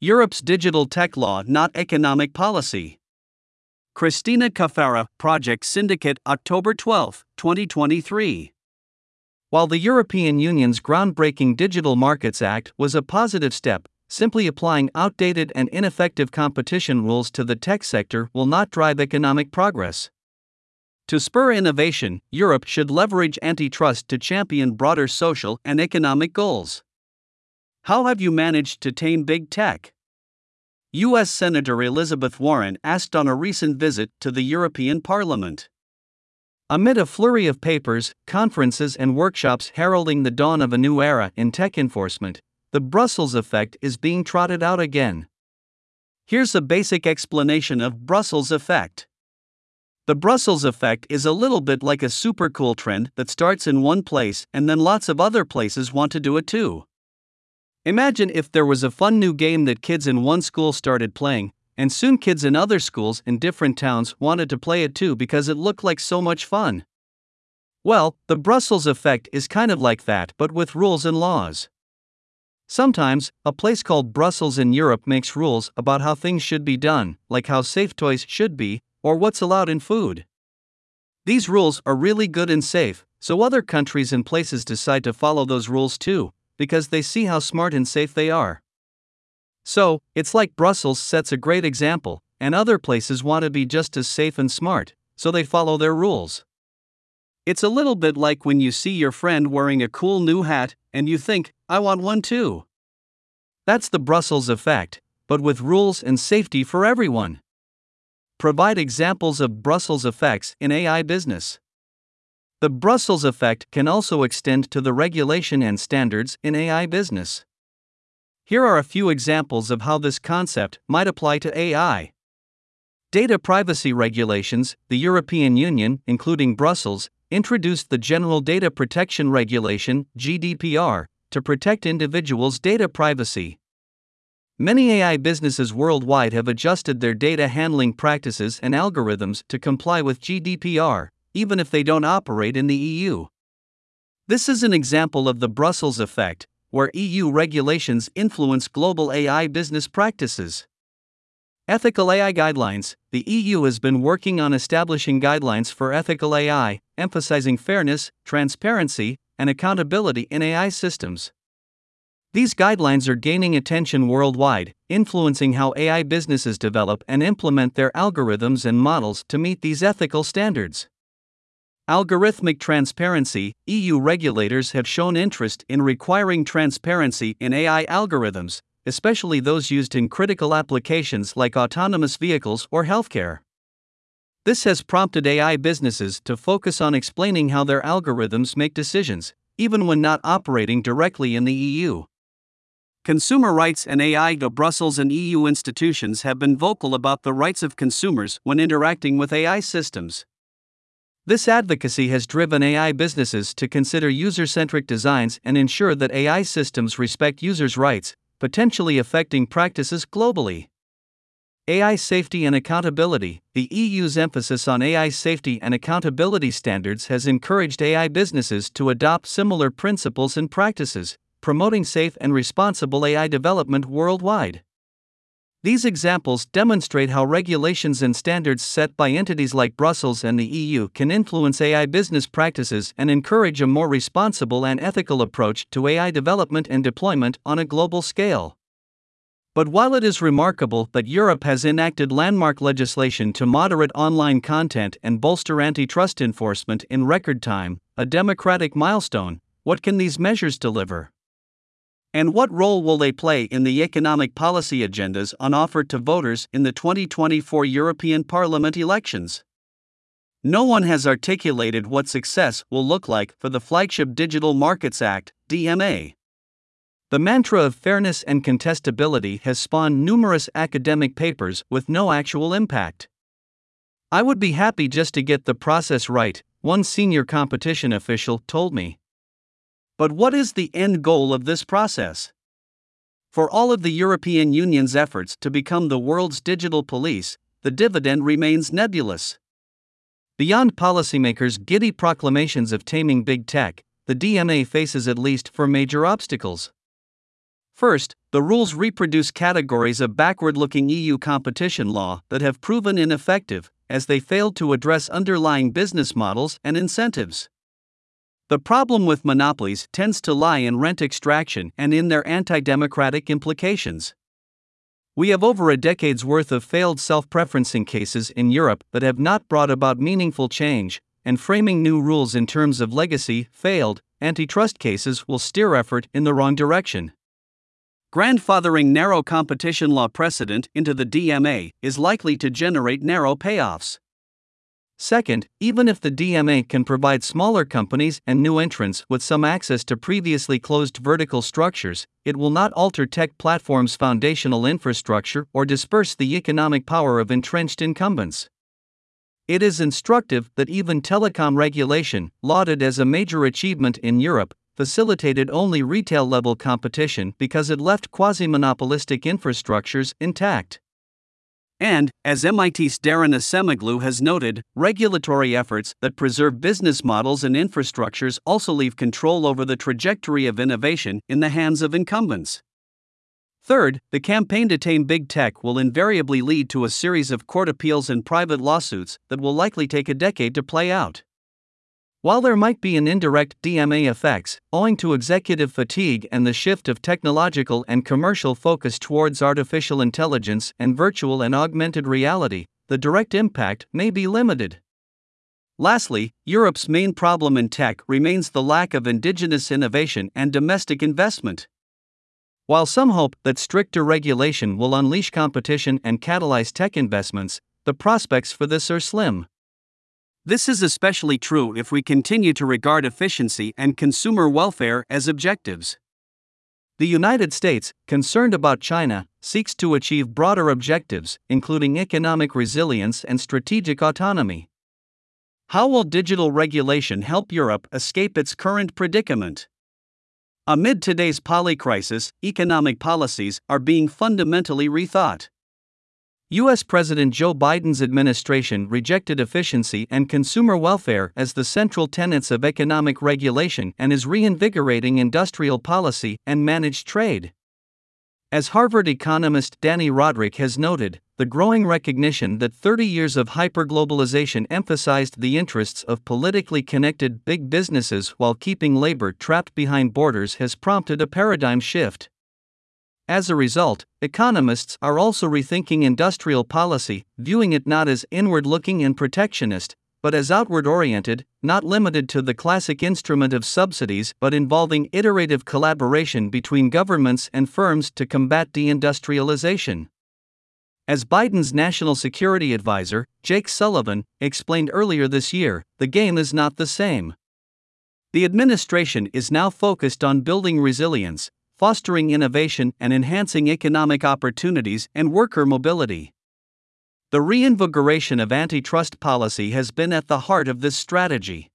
Europe's Digital Tech Law, Not Economic Policy. Cristina Caffarra, Project Syndicate, October 12, 2023. While the European Union's groundbreaking Digital Markets Act was a positive step, simply applying outdated and ineffective competition rules to the tech sector will not drive economic progress. To spur innovation, Europe should leverage antitrust to champion broader social and economic goals. How have you managed to tame big tech? U.S. Senator Elizabeth Warren asked on a recent visit to the European Parliament. Amid a flurry of papers, conferences, and workshops heralding the dawn of a new era in tech enforcement, the Brussels effect is being trotted out again. Here's a basic explanation of Brussels effect. The Brussels effect is a little bit like a super cool trend that starts in one place and then lots of other places want to do it too. Imagine if there was a fun new game that kids in one school started playing, and soon kids in other schools in different towns wanted to play it too because it looked like so much fun. Well, the Brussels effect is kind of like that, but with rules and laws. Sometimes, a place called Brussels in Europe makes rules about how things should be done, like how safe toys should be, or what's allowed in food. These rules are really good and safe, so other countries and places decide to follow those rules too, because they see how smart and safe they are. So, it's like Brussels sets a great example, and other places want to be just as safe and smart, so they follow their rules. It's a little bit like when you see your friend wearing a cool new hat, and you think, I want one too. That's the Brussels effect, but with rules and safety for everyone. Provide examples of Brussels effects in AI business. The Brussels effect can also extend to the regulation and standards in AI business. Here are a few examples of how this concept might apply to AI. Data privacy regulations. The European Union, including Brussels, introduced the General Data Protection Regulation (GDPR) to protect individuals' data privacy. Many AI businesses worldwide have adjusted their data handling practices and algorithms to comply with GDPR, even if they don't operate in the EU. This is an example of the Brussels effect, where EU regulations influence global AI business practices. Ethical AI guidelines. The EU has been working on establishing guidelines for ethical AI, emphasizing fairness, transparency, and accountability in AI systems. These guidelines are gaining attention worldwide, influencing how AI businesses develop and implement their algorithms and models to meet these ethical standards. Algorithmic transparency. EU regulators have shown interest in requiring transparency in AI algorithms, especially those used in critical applications like autonomous vehicles or healthcare. This has prompted AI businesses to focus on explaining how their algorithms make decisions, even when not operating directly in the EU. Consumer rights and AI. The Brussels and EU institutions have been vocal about the rights of consumers when interacting with AI systems. This advocacy has driven AI businesses to consider user-centric designs and ensure that AI systems respect users' rights, potentially affecting practices globally. AI safety and accountability. The EU's emphasis on AI safety and accountability standards has encouraged AI businesses to adopt similar principles and practices, promoting safe and responsible AI development worldwide. These examples demonstrate how regulations and standards set by entities like Brussels and the EU can influence AI business practices and encourage a more responsible and ethical approach to AI development and deployment on a global scale. But while it is remarkable that Europe has enacted landmark legislation to moderate online content and bolster antitrust enforcement in record time, a democratic milestone, what can these measures deliver? And what role will they play in the economic policy agendas on offer to voters in the 2024 European Parliament elections? No one has articulated what success will look like for the flagship Digital Markets Act, DMA. The mantra of fairness and contestability has spawned numerous academic papers with no actual impact. "I would be happy just to get the process right," one senior competition official told me. But what is the end goal of this process? For all of the European Union's efforts to become the world's digital police, the dividend remains nebulous. Beyond policymakers' giddy proclamations of taming big tech, the DMA faces at least four major obstacles. First, the rules reproduce categories of backward-looking EU competition law that have proven ineffective, as they failed to address underlying business models and incentives. The problem with monopolies tends to lie in rent extraction and in their anti-democratic implications. We have over a decade's worth of failed self-preferencing cases in Europe that have not brought about meaningful change, and framing new rules in terms of legacy, failed, antitrust cases will steer effort in the wrong direction. Grandfathering narrow competition law precedent into the DMA is likely to generate narrow payoffs. Second, even if the DMA can provide smaller companies and new entrants with some access to previously closed vertical structures, it will not alter tech platforms' foundational infrastructure or disperse the economic power of entrenched incumbents. It is instructive that even telecom regulation, lauded as a major achievement in Europe, facilitated only retail-level competition because it left quasi-monopolistic infrastructures intact. And, as MIT's Darren Acemoglu has noted, regulatory efforts that preserve business models and infrastructures also leave control over the trajectory of innovation in the hands of incumbents. Third, the campaign to tame big tech will invariably lead to a series of court appeals and private lawsuits that will likely take a decade to play out. While there might be an indirect DMA effects, owing to executive fatigue and the shift of technological and commercial focus towards artificial intelligence and virtual and augmented reality, the direct impact may be limited. Lastly, Europe's main problem in tech remains the lack of indigenous innovation and domestic investment. While some hope that stricter regulation will unleash competition and catalyze tech investments, the prospects for this are slim. This is especially true if we continue to regard efficiency and consumer welfare as objectives. The United States, concerned about China, seeks to achieve broader objectives, including economic resilience and strategic autonomy. How will digital regulation help Europe escape its current predicament? Amid today's polycrisis, economic policies are being fundamentally rethought. U.S. President Joe Biden's administration rejected efficiency and consumer welfare as the central tenets of economic regulation and is reinvigorating industrial policy and managed trade. As Harvard economist Danny Rodrik has noted, the growing recognition that 30 years of hyperglobalization emphasized the interests of politically connected big businesses while keeping labor trapped behind borders has prompted a paradigm shift. As a result, economists are also rethinking industrial policy, viewing it not as inward-looking and protectionist, but as outward-oriented, not limited to the classic instrument of subsidies but involving iterative collaboration between governments and firms to combat deindustrialization. As Biden's National Security Advisor, Jake Sullivan, explained earlier this year, the game is not the same. The administration is now focused on building resilience, fostering innovation and enhancing economic opportunities and worker mobility. The reinvigoration of antitrust policy has been at the heart of this strategy.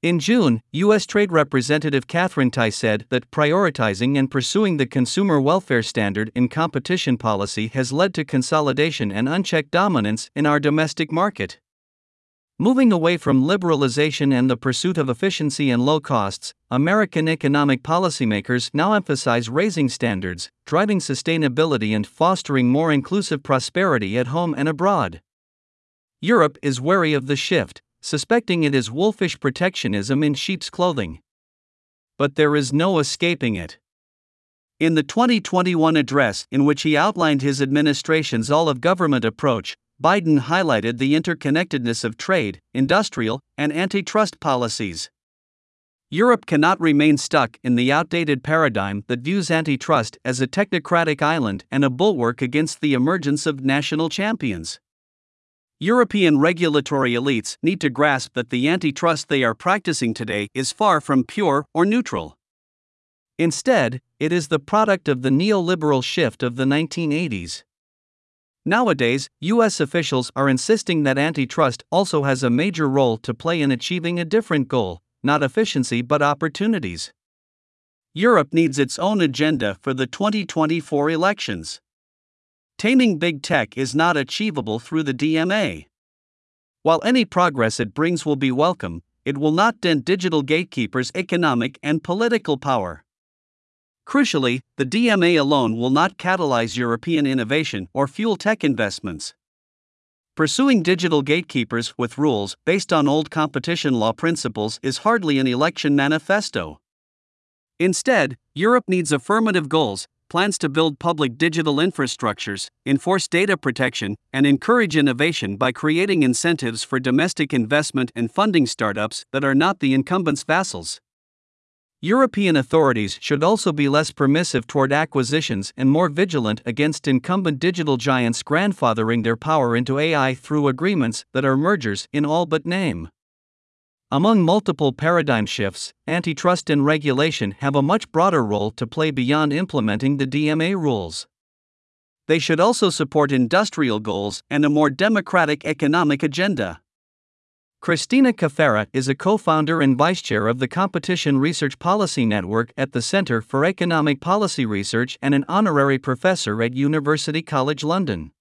In June, U.S. Trade Representative Catherine Tai said that prioritizing and pursuing the consumer welfare standard in competition policy has led to consolidation and unchecked dominance in our domestic market. Moving away from liberalization and the pursuit of efficiency and low costs, American economic policymakers now emphasize raising standards, driving sustainability and fostering more inclusive prosperity at home and abroad. Europe is wary of the shift, suspecting it is wolfish protectionism in sheep's clothing. But there is no escaping it. In the 2021 address in which he outlined his administration's all-of-government approach, Biden highlighted the interconnectedness of trade, industrial, and antitrust policies. Europe cannot remain stuck in the outdated paradigm that views antitrust as a technocratic island and a bulwark against the emergence of national champions. European regulatory elites need to grasp that the antitrust they are practicing today is far from pure or neutral. Instead, it is the product of the neoliberal shift of the 1980s. Nowadays, U.S. officials are insisting that antitrust also has a major role to play in achieving a different goal, not efficiency but opportunities. Europe needs its own agenda for the 2024 elections. Taming big tech is not achievable through the DMA. While any progress it brings will be welcome, it will not dent digital gatekeepers' economic and political power. Crucially, the DMA alone will not catalyze European innovation or fuel tech investments. Pursuing digital gatekeepers with rules based on old competition law principles is hardly an election manifesto. Instead, Europe needs affirmative goals, plans to build public digital infrastructures, enforce data protection, and encourage innovation by creating incentives for domestic investment and funding startups that are not the incumbents' vassals. European authorities should also be less permissive toward acquisitions and more vigilant against incumbent digital giants grandfathering their power into AI through agreements that are mergers in all but name. Among multiple paradigm shifts, antitrust and regulation have a much broader role to play beyond implementing the DMA rules. They should also support industrial goals and a more democratic economic agenda. Cristina Caffarra is a co-founder and vice-chair of the Competition Research Policy Network at the Centre for Economic Policy Research and an honorary professor at University College London.